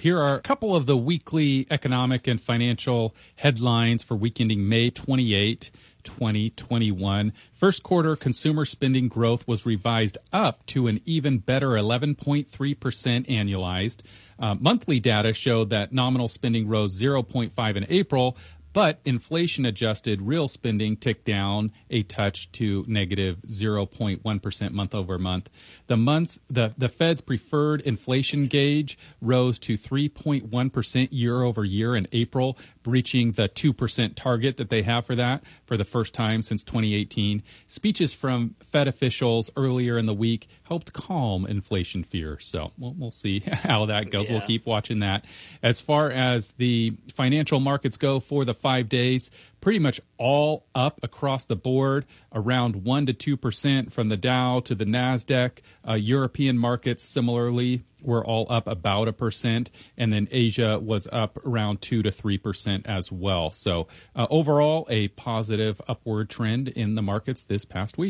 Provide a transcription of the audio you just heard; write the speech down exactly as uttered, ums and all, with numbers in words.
Here are a couple of the weekly economic and financial headlines for week ending May twenty-eighth, twenty twenty-one. First quarter consumer spending growth was revised up to an even better eleven point three percent annualized. Uh, monthly data showed that nominal spending rose zero point five percent in April, but inflation-adjusted real spending ticked down a touch to negative zero point one percent month over month. The months, the, the Fed's preferred inflation gauge rose to three point one percent year over year in April, breaching the two percent target that they have for that for the first time since twenty eighteen. Speeches from Fed officials earlier in the week helped calm inflation fear. So we'll, we'll see how that goes. Yeah. We'll keep watching that. As far as the financial markets go for the five days, pretty much all up across the board, around one to two percent from the Dow to the NASDAQ. Uh, European markets, similarly, were all up about a percent. And then Asia was up around two to three percent as well. So uh, overall, a positive upward trend in the markets this past week.